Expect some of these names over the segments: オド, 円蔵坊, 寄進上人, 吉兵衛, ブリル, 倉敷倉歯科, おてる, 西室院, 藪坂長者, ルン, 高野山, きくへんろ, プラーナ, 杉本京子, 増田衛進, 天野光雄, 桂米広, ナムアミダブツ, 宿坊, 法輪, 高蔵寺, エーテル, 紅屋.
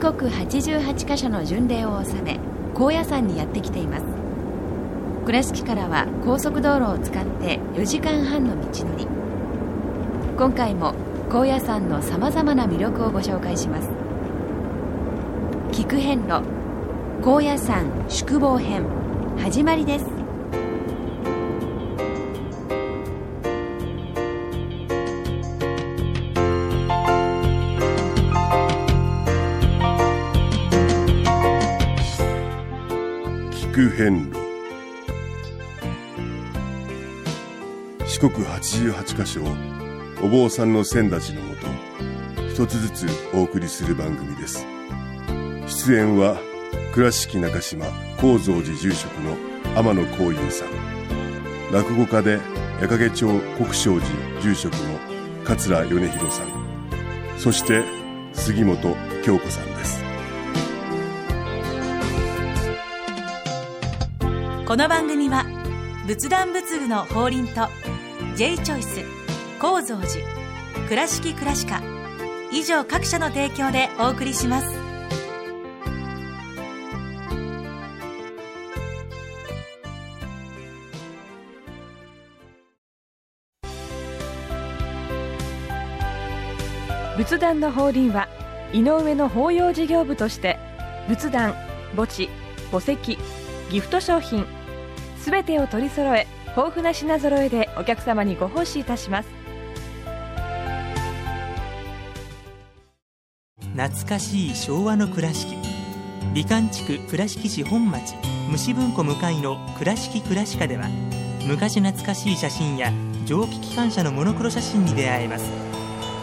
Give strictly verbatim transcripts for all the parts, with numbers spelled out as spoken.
四国はちじゅうはちカ所の巡礼を収め、高野山にやってきています。倉敷からは高速道路を使ってよじかんはんの道のり。今回も高野山のさまざまな魅力をご紹介します。聞く遍路高野山宿坊編、始まりです。遍路四国はちじゅうはちカ所をお坊さんの先立ちのもと一つずつお送りする番組です。出演は倉敷中島高蔵寺住職の天野光雄さん、落語家で矢掛町国生寺住職の桂米広さん、そして杉本京子さんです。この番組は仏壇仏具の法輪と J チョイス、高蔵寺、倉敷倉歯科以上各社の提供でお送りします。仏壇の法輪は井上の法要事業部として仏壇、墓地、墓石、ギフト商品すべてを取り揃え、豊富な品揃えでお客様にご奉仕いたします。懐かしい昭和の倉敷、美観地区倉敷市本町虫文庫向かいの倉敷倉歯科では、昔懐かしい写真や蒸気機関車のモノクロ写真に出会えます。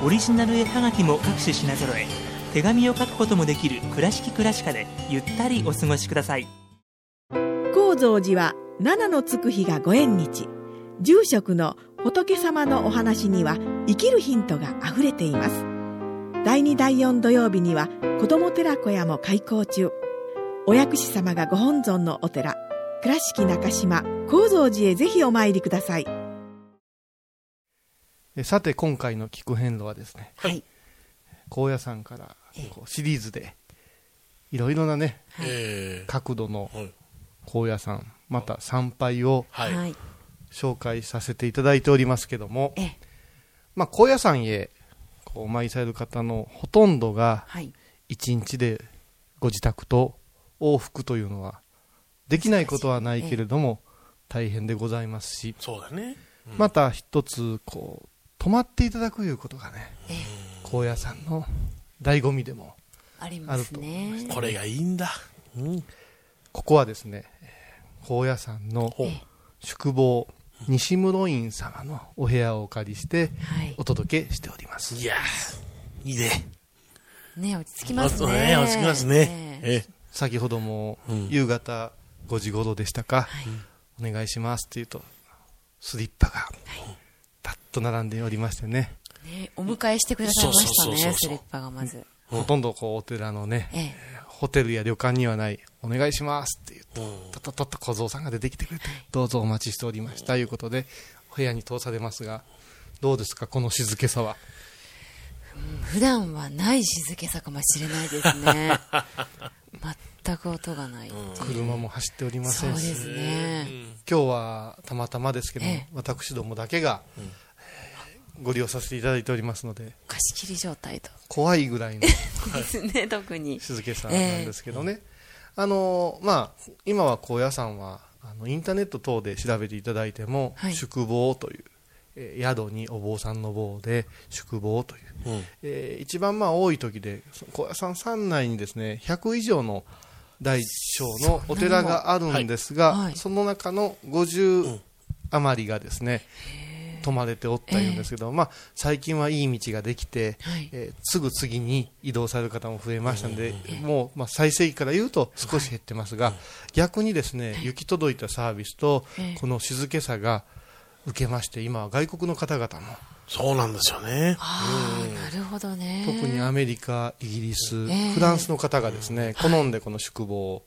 オリジナル絵はがきも各種品揃え、手紙を書くこともできる倉敷倉歯科でゆったりお過ごしください。高蔵寺は七のつく日がご縁日、住職の仏様のお話には生きるヒントがあふれています。だいにだいよん土曜日には子ども寺小屋も開校中。お薬師様がご本尊のお寺、倉敷中島・高蔵寺へぜひお参りください。さて、今回の聞く遍路はですね、はい、高野山からこうシリーズでいろいろなね、えー、角度の、はい、高野山、また参拝を、はい、紹介させていただいておりますけども、えまあ、高野山へこうお参りされる方のほとんどがいちにちでご自宅と往復というのはできないことはないけれども大変でございますし、そうだね、うん、また一つこう泊まっていただくということがね、高野山の醍醐味でもあるとありますね。これがいいんだ、うん。ここはですね、高野山の宿坊西室院様のお部屋をお借りしてお届けしております。はい、いやー、いいね。ね、落ち着きますね。落ち着きますね。え、先ほども夕方ごじごろでしたか、うん、お願いしますって言うとスリッパがたっと並んでおりましてね。ね、お迎えしてくださいましたね。そうそうそうそう、スリッパがまず。うん、ほとんどこうお寺のね、ええ、ホテルや旅館にはない、お願いしますって言うと、ととっと小僧さんが出てきてくれて、どうぞお待ちしておりましたということでお部屋に通されますが、どうですか、この静けさは。うん、普段はない静けさかもしれないですね。全く音がない、うん、車も走っておりませんし、そうですね、今日はたまたまですけど、私どもだけが、うん、ご利用させていただいておりますので、貸し切り状態と怖いぐらいのですね、特に静けさなんですけどね、えー、あのまあ今は高野山はあのインターネット等で調べていただいても、はい、宿坊という、えー、宿にお坊さんの坊で宿坊という、うん、えー、一番まあ多い時で高野山山内にですねひゃく以上の大小のお寺があるんですが、そ、はいはい、その中のごじゅう余りがですね、うん、泊まれておったいうんですけど、えーまあ、最近はいい道ができて、はい、えー、すぐ次に移動される方も増えましたので、えー、もう、まあ、最盛期から言うと少し減ってますが、はい、逆にですね、行き届いたサービスと、えー、この静けさが受けまして、今は外国の方々もそうなんですよね。あ、うん、なるほどね。特にアメリカ、イギリス、えー、フランスの方がですね、好んでこの宿坊、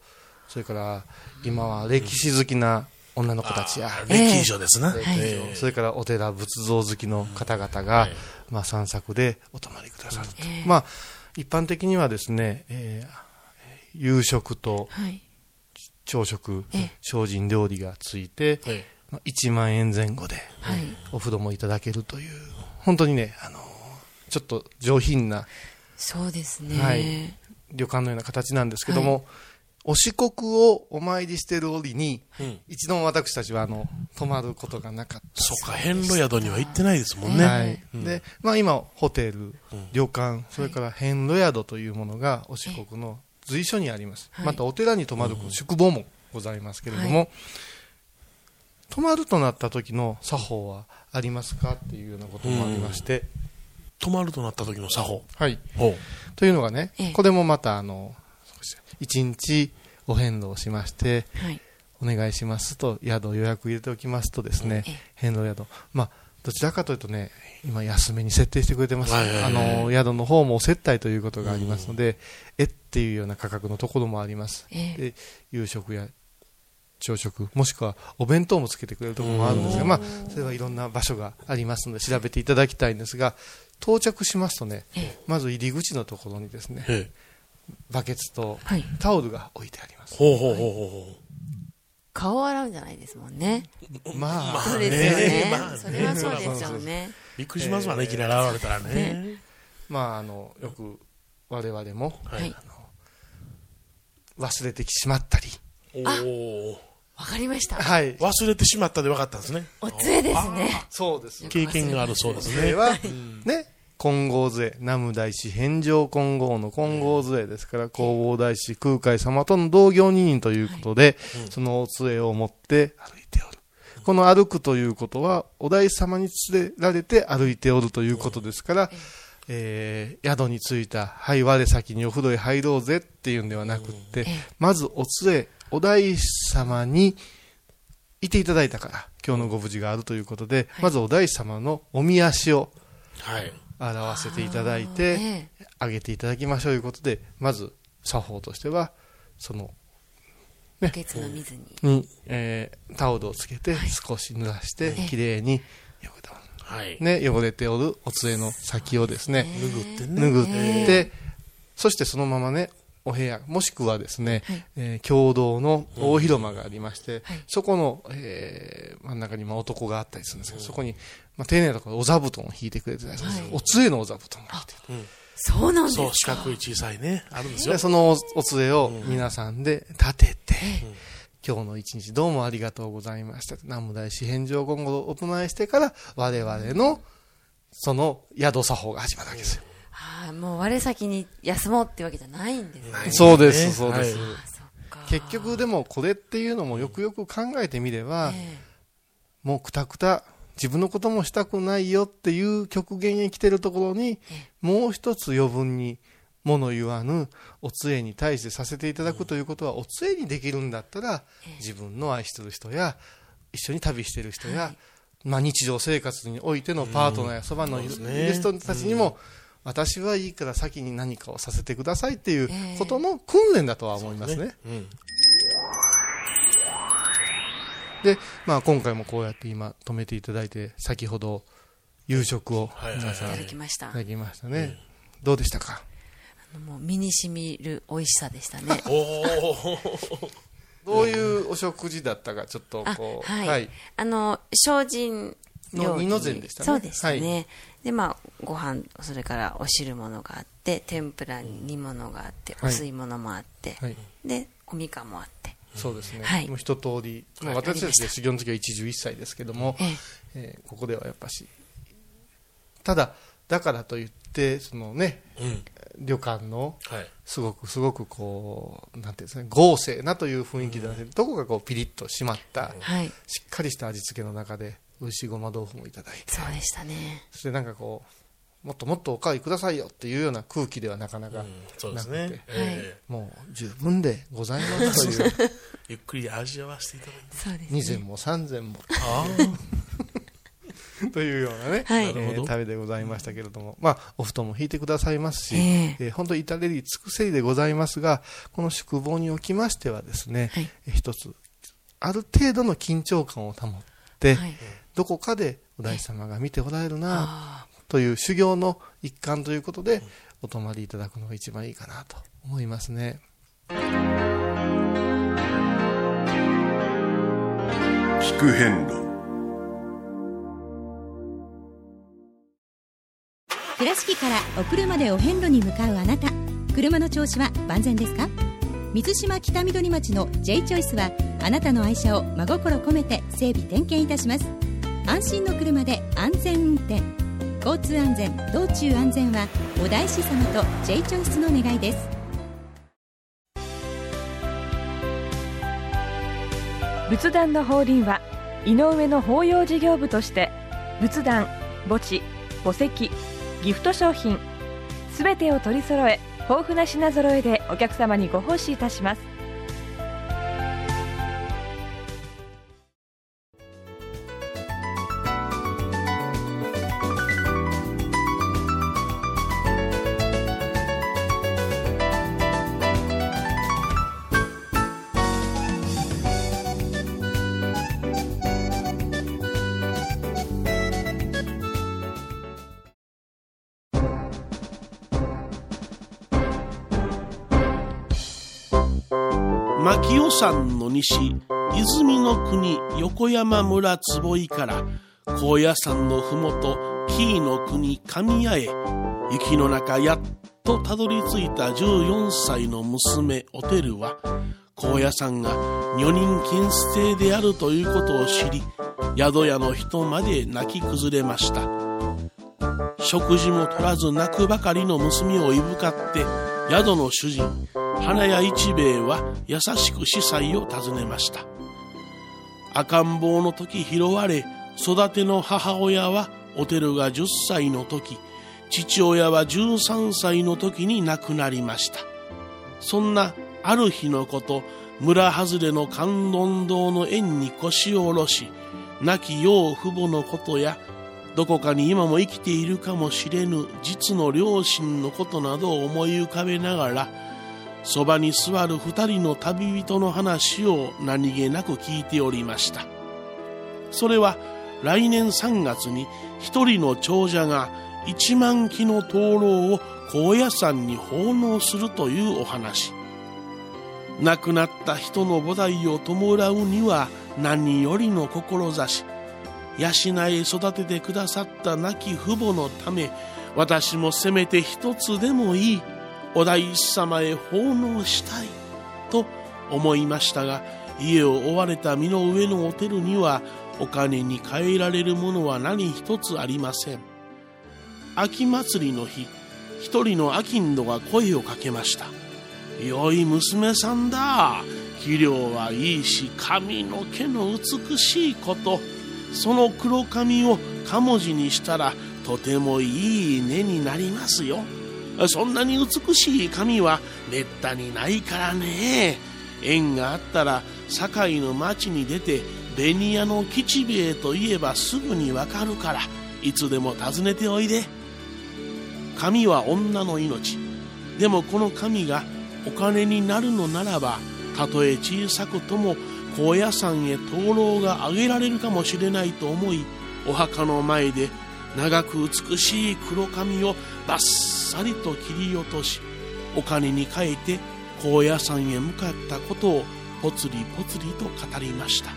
それから今は歴史好きな女の子たちや、歴史ですな、えーはい、それからお寺仏像好きの方々が、うん、はい、まあ、散策でお泊まりくださると、えーまあ、一般的にはですね、えー、夕食と朝食、はい、精進料理がついて、ええ、いちまんえんぜん後でお風呂もいただけるという、はい、本当にね、あのちょっと上品な、そうですね、はい、旅館のような形なんですけども、はい、お四国をお参りしている折に、うん、一度も私たちはあの泊まることがなかった。そうか、遍路宿には行ってないですもんね。はい。うん、で、まあ今ホテル、旅館、それから遍路宿というものがお四国の随所にあります。はい、またお寺に泊まる宿坊もございますけれども、うん、はい、泊まるとなった時の作法はありますかっていうようなこともありまして、うん、泊まるとなった時の作法、はい、ほうというのがね、これもまたあの。一日お遍路をしまして、はい、お願いしますと宿を予約入れておきますとですね、遍路宿、まあ、どちらかというとね今安めに設定してくれてます、はいはいはい、あの宿の方もお接待ということがありますので、うん、えっていうような価格のところもあります、えー、で夕食や朝食もしくはお弁当もつけてくれるところもあるんですが、まあ、それはいろんな場所がありますので調べていただきたいんですが、到着しますとね、えー、まず入り口のところにですね、えーバケツとタオルが置いてあります。ほうほうほうほう、はい、顔を洗うんじゃないですもんね。まあそうですよね、まあね、それはそうですよね。びっくりしますわね、いきなり現れたら ね, ねまああのよく我々も、はい、あの忘れてしまったり、おおわかりました、はい、忘れてしまったで分かったんですね。お杖ですね。そうです、経験があるそうですね。は、うん、ね、金剛杖、南無大師返上金剛の金剛杖ですから、弘法大師空海様との同行二人ということで、はい、うん、そのお杖を持って歩いておる。この歩くということは、お大師様に連れられて歩いておるということですから、うん、えー、宿に着いた、はい、我先にお風呂へ入ろうぜっていうんではなくって、うん、まずお杖、お大師様にいていただいたから、今日のご無事があるということで、はい、まずお大師様のおみ足を、はい、洗わせていただいてあげていただきましょうということで、まず作法としてはそのね、月の水に、うん、えー、タオルをつけて少し濡らしてきれいに汚れた、はい、ね、汚れておるお杖の先をですね、脱ぐって脱ぐってそしてそのままね、お部屋もしくはですね、はい、えー、共同の大広間がありまして、うん、はい、そこの、えー、真ん中に男があったりするんですけど、うん、そこに、まあ、丁寧なところでお座布団を引いてくれてたりするんです、はい、お杖のお座布団を引いてくれて、うん、そうなんですか。そう、四角い小さいね、あるんですよ。でその お, お杖を皆さんで立てて、うん、今日の一日どうもありがとうございました、南無大師返上金剛をお唱えしてから我々のその宿作法が始まるわけですよ。ああ、もう我先に休もうってわけじゃないんですね。そうです、そうです、はい、結局でもこれっていうのもよくよく考えてみれば、えー、もうくたくた自分のこともしたくないよっていう極限へ来てるところに、えー、もう一つ余分に物言わぬお杖に対してさせていただくということは、お杖にできるんだったら、えー、自分の愛してる人や一緒に旅してる人や、はい、まあ、日常生活においてのパートナーやそばのいる人たちにも、うん、私はいいから先に何かをさせてくださいっていうことの訓練だとは思いますね。えー、そうですね、うん、で、まあ、今回もこうやって今止めていただいて、先ほど夕食を皆さんいただきましたね、うん、どうでしたか。あのもう身にしみる美味しさでしたね。どういうお食事だったかちょっとこう、あ、はいはい、あの精進の二の膳でしたね。そうでしたね、はい、でまあ、ご飯、それからお汁物があって、天ぷら煮物があって、うん、お吸い物もあって、はい、でおみかんもあって、そうですね、はい、もう一通り、まあ、私たちで修行の時は一汁一菜ですけども、ええー、ここではやっぱし、ただだからといってそのね、うん、旅館のすごくすごくこうなんていうんですかね、豪勢なという雰囲気ではなくて、うん、どこかこうピリッと締まった、はい、しっかりした味付けの中で美味しいごま豆腐もいただいて、そうでしたね。そしてなんかこうもっともっとおかわりくださいよっていうような空気ではなかなかなくて、うん、そうですね、えー、もう十分でございますというゆっくり味わわせていただいて、そうですね、にぜんもさんぜんもあというようなね、はい、えー、旅でございましたけれども、まあ、お布団も引いてくださいますし、えーえー、本当に至れり尽くせりでございますが、この宿坊におきましてはですね、はい、えー、一つある程度の緊張感を保って、はい、どこかでお大師様が見ておられるなという修行の一環ということで、お泊まりいただくのが一番いいかなと思いますね。聞く遍路、倉敷からお車でお遍路に向かうあなた、車の調子は万全ですか？水島北緑町の J チョイスはあなたの愛車を真心込めて整備点検いたします。安心の車で安全運転、交通安全、道中安全はお大師様と J チョイスの願いです。仏壇の法輪は井上の法要事業部として仏壇、墓地、墓石、ギフト商品すべてを取り揃え、豊富な品揃えでお客様にご奉仕いたします。牧尾山の西、泉の国横山村坪井から高野山のふもと紀伊の国神谷へ、雪の中やっとたどり着いたじゅうよんさいの娘おてるは、高野山が女人禁制であるということを知り、宿屋の人まで泣き崩れました。食事も取らず泣くばかりの娘をいぶかって、宿の主人花屋一兵衛は優しく司祭を訪ねました。赤ん坊の時拾われ、育ての母親はおてるがじゅっさいの時、父親はじゅうさんさいの時に亡くなりました。そんなある日のこと、村外れの観音堂の縁に腰を下ろし、亡き養父母のことや、どこかに今も生きているかもしれぬ実の両親のことなどを思い浮かべながら、そばに座る二人の旅人の話を何気なく聞いておりました。それは来年さんがつに一人の長者が一万基の灯籠を高野山に奉納するというお話。亡くなった人の菩提を弔うには何よりの志、養い育ててくださった亡き父母のため、私もせめて一つでもいいお大師様へ奉納したいと思いましたが、家を追われた身の上のおてるにはお金に換えられるものは何一つありません。秋祭りの日、一人の商人が声をかけました。良い娘さんだ、器量はいいし髪の毛の美しいこと、その黒髪をかもじにしたらとてもいい根になりますよ。そんなに美しい髪はめったにないからね。縁があったら堺の町に出て紅屋の吉兵衛といえばすぐにわかるから、いつでも訪ねておいで。髪は女の命。でもこの髪がお金になるのならば、たとえ小さくとも高野山へ灯籠があげられるかもしれないと思い、お墓の前で長く美しい黒髪をバッサリと切り落とし、お金に換えて高野山へ向かったことをぽつりぽつりと語りました。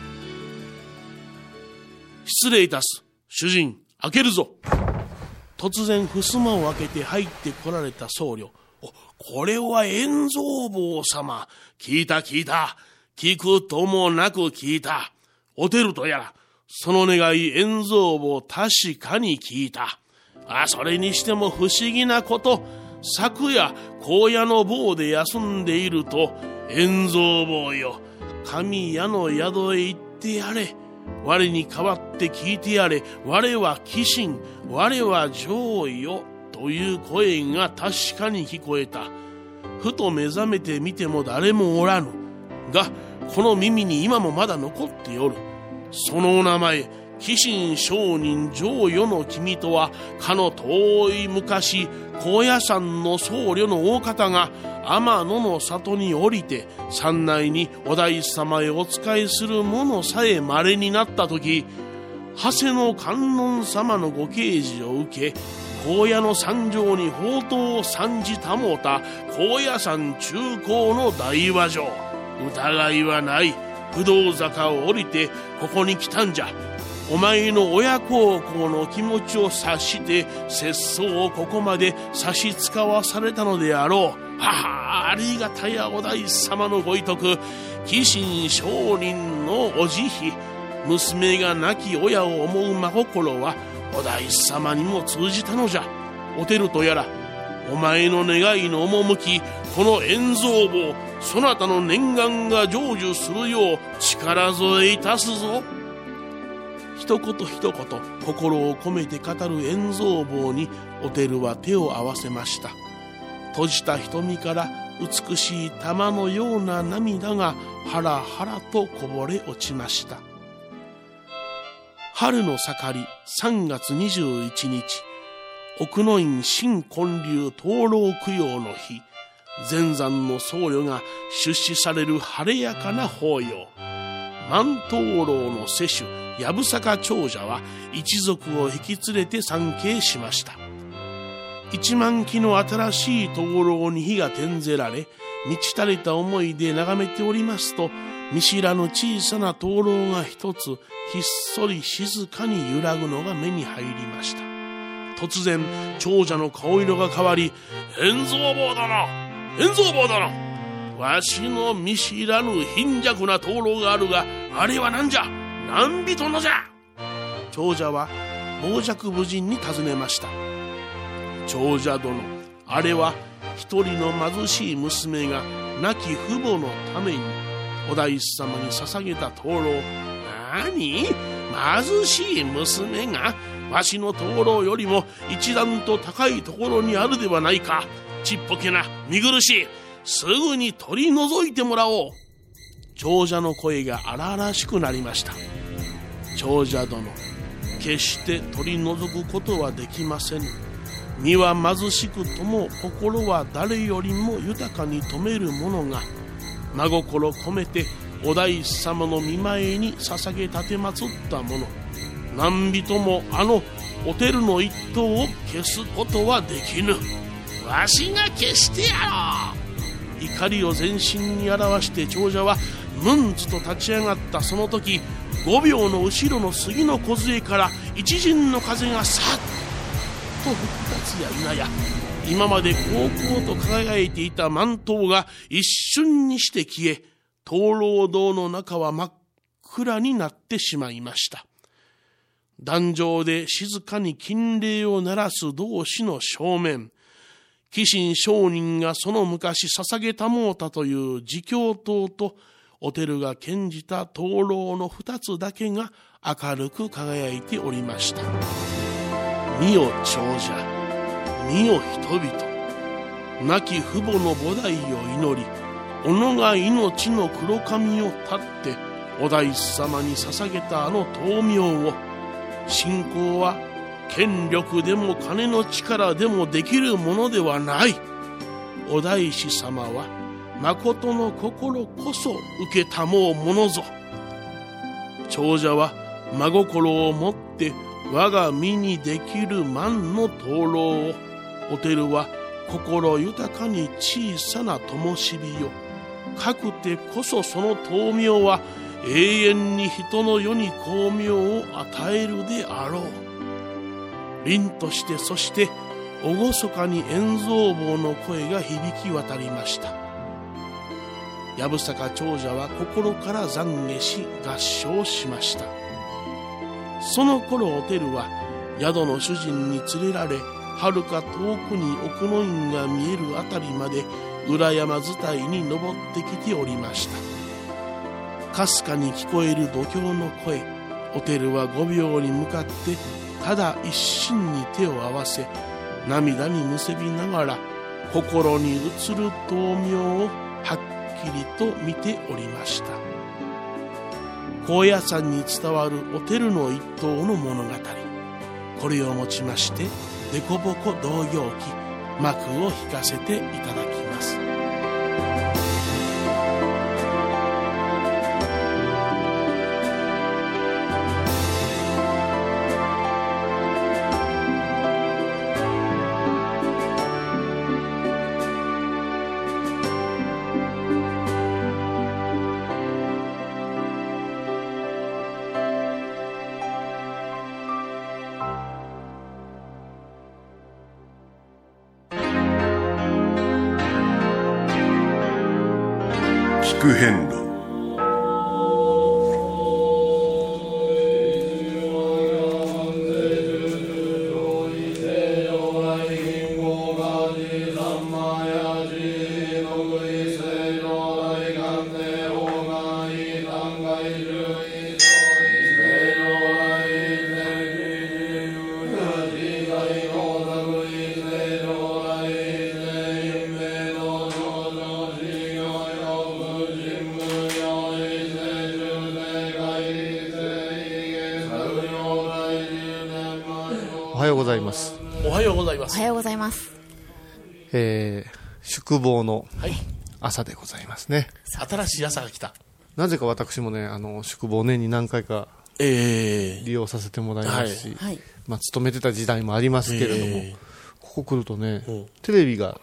失礼いたす、主人、開けるぞ。突然襖を開けて入ってこられた僧侶。お、これは円蔵坊様。聞いた聞いた、聞くともなく聞いた。おてるとやら、その願い円蔵坊確かに聞いた。あ、それにしても不思議なこと、昨夜高野の坊で休んでいると、円蔵坊よ、神谷の宿へ行ってやれ、我に代わって聞いてやれ、我は寄進、我は上位よという声が確かに聞こえた。ふと目覚めてみても誰もおらぬが、この耳に今もまだ残っておる。そのお名前、寄進上人上与の君とは、かの遠い昔、高野山の僧侶の大方が天野の里に降りて、山内にお大師様へお仕えする者さえ稀になったとき、長谷の観音様のご啓示を受け、高野の山上に宝刀を参じたもうた高野山中高の大和上、疑いはない。不動坂を降りてここに来たんじゃ。お前の親孝行の気持ちを察して節操をここまで差し使わされたのであろう。はは、ありがたやお大師様のご遺徳、寄進上人のお慈悲。娘が亡き親を思う真心はお大師様にも通じたのじゃ。おてるとやら、お前の願いの赴き、この円蔵坊、そなたの念願が成就するよう力添えいたすぞ。一言一言心を込めて語る円蔵坊におてるは手を合わせました。閉じた瞳から美しい玉のような涙がはらはらとこぼれ落ちました。春の盛りさんがつにじゅういちにち、奥の院新建立灯籠供養の日、前山の僧侶が出資される晴れやかな法要。万灯籠の世主藪坂長者は一族を引き連れて参詣しました。一万基の新しい灯籠に火が点ぜられ、満ち足りた思いで眺めておりますと、見知らぬ小さな灯籠が一つひっそり静かに揺らぐのが目に入りました。突然長者の顔色が変わり、円蔵坊殿、円蔵坊殿、わしの見知らぬ貧弱な灯籠があるが、あれは何じゃ、何人のじゃ。長者は傍若無人に尋ねました。長者殿、あれは一人の貧しい娘が亡き父母のためにお大師様に捧げた灯籠。なに、貧しい娘がわしの灯籠よりも一段と高いところにあるではないか。ちっぽけな、見苦しい、すぐに取り除いてもらおう。長者の声が荒々しくなりました。長者殿、決して取り除くことはできません。身は貧しくとも心は誰よりも豊かに富めるものが、真心込めてお大師様の御前に捧げ立て祀ったもの。何人もあのおてるの一党を消すことはできぬ。わしが消してやろう。怒りを全身に表して長者はムンツと立ち上がった。その時、ごびょうの後ろの杉の梢から一陣の風がさっと吹き立つやいなや、今までこうこうと輝いていた万灯が一瞬にして消え、灯籠堂の中は真っ暗になってしまいました。壇上で静かに金鈴を鳴らす同志の正面、寄進上人がその昔捧げたもうたという自供灯と、おてるが献じた灯籠の二つだけが明るく輝いておりました。見よ長者、見よ人々、亡き父母の菩提を祈り、己が命の黒髪を断ってお大師様に捧げたあの灯明を、信仰は権力でも金の力でもできるものではない。お大師様は誠の心こそ受けたもうものぞ。長者は真心を持って我が身にできる万の灯籠を、おてるは心豊かに小さな灯火よ、かくてこそその灯明は永遠に人の世に光明を与えるであろう。凛として、そして厳かに円蔵坊の声が響き渡りました。藪坂長者は心から懺悔し合唱しました。その頃おてるは宿の主人に連れられ、はるか遠くに奥の院が見えるあたりまで裏山伝いに登ってきておりました。かすかに聞こえる読経の声、おてるはごびょうに向かってただ一心に手を合わせ、涙にむせびながら心に映る灯明をはっきりと見ておりました。高野山に伝わるおてるの一党の物語、これをもちましてでこぼこ同行記幕を引かせていただきます。白変論。えー、宿坊の朝でございますね、はい、新しい朝が来た。なぜか私もね、あの宿坊年に何回か利用させてもらいますし、えーはい、まあ、勤めてた時代もありますけれども、えー、ここ来るとね、うん、テレビが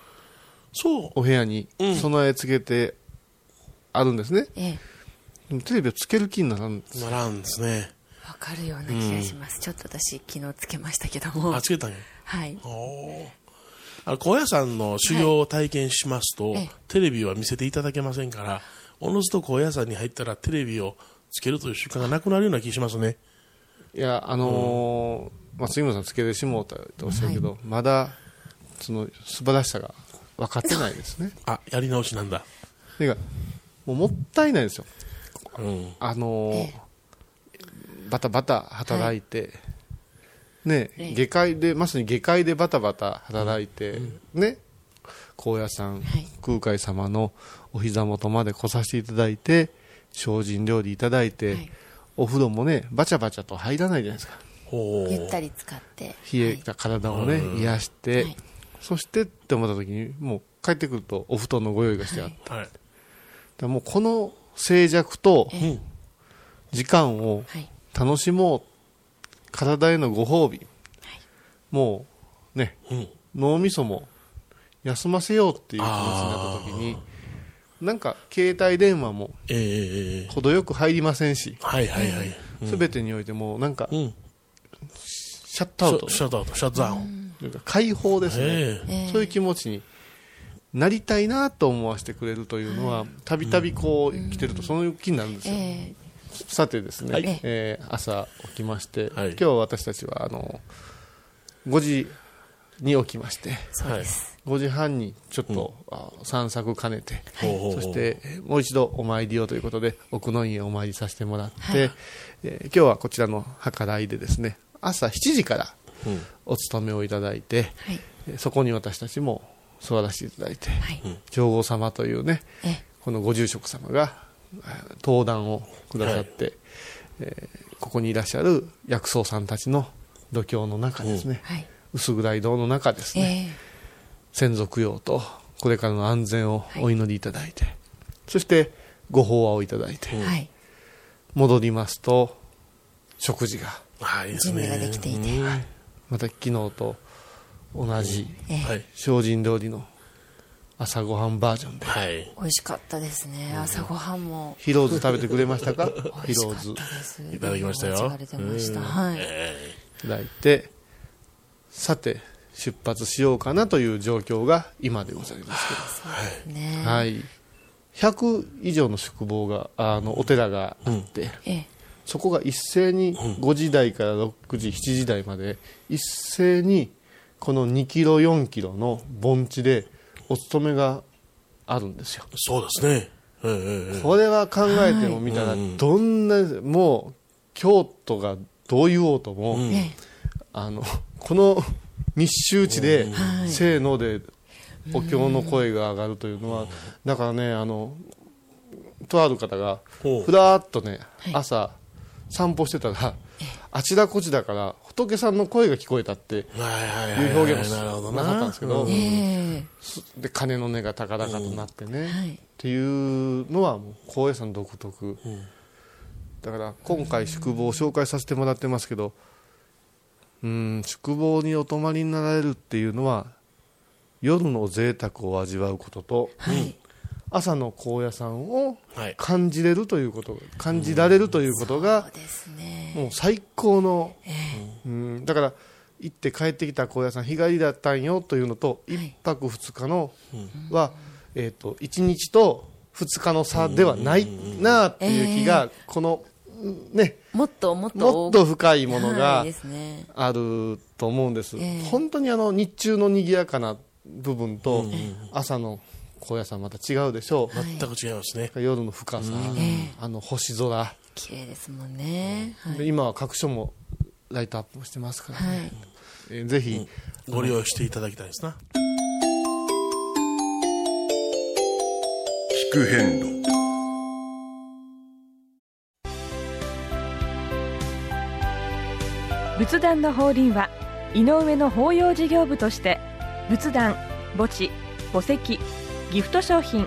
お部屋に備え付けてあるんですね、うん、えー、でもテレビをつける気にならんですならんですね。わかるような気がします、うん、ちょっと私昨日つけましたけども。あ、つけたね。はい。おあの高野山の修行を体験しますと、はい、テレビは見せていただけませんから、おのずと高野山に入ったらテレビをつけるという習慣がなくなるような気がしますね。いや、あのーうん、まあ、杉本さんつけてしもうとおっしゃるけど、はい、まだその素晴らしさが分かってないですね。あ、やり直しなんだ。てかもうもったいないですよ、うん、あのーええ、バタバタ働いて、はいね、下界でまさに下界でバタバタ働いて、うん、ね、高野山、はい、空海様のお膝元まで来させていただいて、精進料理いただいて、はい、お風呂もねバチャバチャと入らないじゃないですか。ゆったり使って冷えた体をね、はい、癒して、はい、そしてって思った時にもう帰ってくるとお布団のご用意がしてあって、はい、だからもうこの静寂と時間を楽しもう、体へのご褒美、はい、もうね、うん、脳みそも休ませようっていう気持ちになった時に、なんか携帯電話も程よく入りませんし、すべてにおいてもうなんか、うん、シャットアウト、シャットアウト、シャットダウン、なんか解放ですね、えー、そういう気持ちになりたいなと思わせてくれるというのは、たびたびこう来てるとそういう気になるんですよ、うん、えーさてですね、はい、えー、朝起きまして、はい、今日私たちはあのごじに起きまして、はい、ごじはんにちょっと、うん、散策兼ねて、はい、そしてもう一度お参りをということで奥の院をお参りさせてもらって、はい、えー、今日はこちらの計らいでですね、朝しちじからお勤めをいただいて、はい、そこに私たちも座らせていただいて、はい、上皇様というね、このご住職様が登壇をくださって、はい、えー、ここにいらっしゃる薬草さんたちの度胸の中ですね、うん、はい、薄暗い堂の中ですね、えー、先祖供養とこれからの安全をお祈りいただいて、はい、そしてご法話をいただいて、はい、戻りますと食事が、はい、準備ができていて、はい、また昨日と同じ、うん、えー、精進料理の朝ごはんバージョンで、はい、美味しかったですね、うん、朝ごはんもヒローズ食べてくれましたか。美味しかったです。いただきましたよ。いただいて、さて出発しようかなという状況が今でございますけど、ね、はい、ひゃく以上の宿坊があのお寺があって、うんうん、そこが一斉にごじ台からろくじしちじ台まで一斉にこのにキロよんキロの盆地でお勤めがあるんですよ。そうですね、えー、これは考えてもみたら、はい、どんなもう京都がどう言おうとも、うん、あのこの密集地で、うん、せーのでお経の声が上がるというのは、うん、だからね、あのとある方がふらーっとね、はい、朝散歩してたらあちらこちらから仏さんの声が聞こえたっていう表現もなかったんですけど、で鐘の音が高々となってね、うん、はい、っていうのはもう高野山独特、うん、だから今回宿坊を紹介させてもらってますけど、うんうん、宿坊にお泊まりになられるっていうのは夜の贅沢を味わうことと、はい、うん、朝の高野山を感じれるということ、はい、感じられるということが、うん、そうですね、もう最高の、えーうん、だから行って帰ってきた高野山日帰りだったんよというのと、はい、いっぱくふつかのは、うん、えーと、いちにちとふつかの差ではないなっていう気が、このね、もっともっともっと深いものがあると思うんです。本当にあの日中の賑やかな部分と朝の高野山また違うでしょう。全く違いますね。夜の深さ、あの星空綺麗ですもんね、はい、今は各所もライトアップしてますからね、はいえー、ぜひ、うん、ご利用していただきたいですな。聞く遍路。仏壇の法輪は井上の法要事業部として仏壇、墓地、墓石、ギフト商品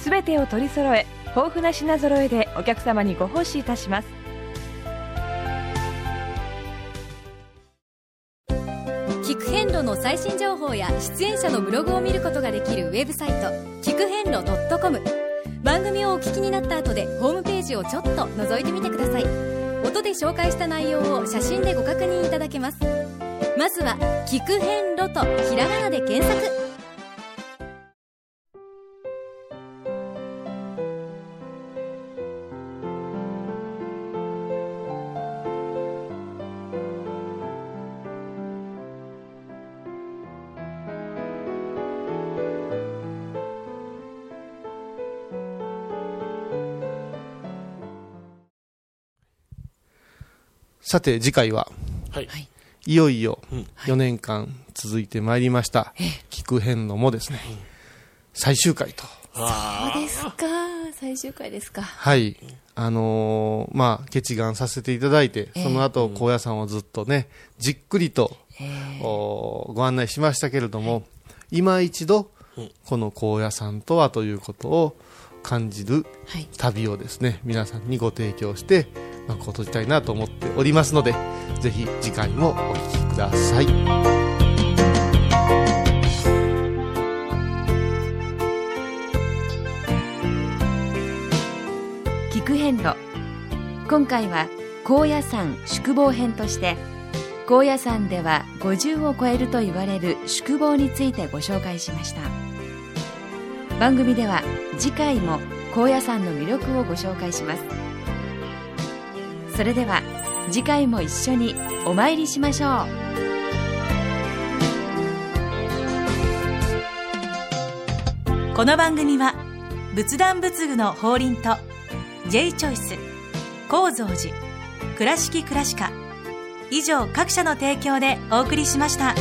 すべてを取り揃え、豊富な品揃えでお客様にご奉仕いたします。聞く遍路の最新情報や出演者のブログを見ることができるウェブサイト、聞く遍路 .com。 番組をお聞きになった後でホームページをちょっと覗いてみてください。音で紹介した内容を写真でご確認いただけます。まずは聞く遍路とひらがなで検索。さて次回は、はい、いよいよよねんかん続いてまいりました聞く遍路もですね、うん、最終回と。そうですか、最終回ですか。はい、あのー、まあ決願させていただいて、えー、その後高野山をずっとねじっくりと、えー、ご案内しましたけれども、はい、今一度この高野山とはということを感じる旅をですね、はい、皆さんにご提供して幕を閉じたいなと思っておりますので、ぜひ次回もお聞きください。聞く遍路。今回は高野山宿坊編として、高野山ではごじゅうを超えるといわれる宿坊についてご紹介しました。番組では次回も高野山の魅力をご紹介します。それでは次回も一緒にお参りしましょう。この番組は仏壇仏具の法輪と J チョイス、高蔵寺、倉敷倉歯科以上各社の提供でお送りしました。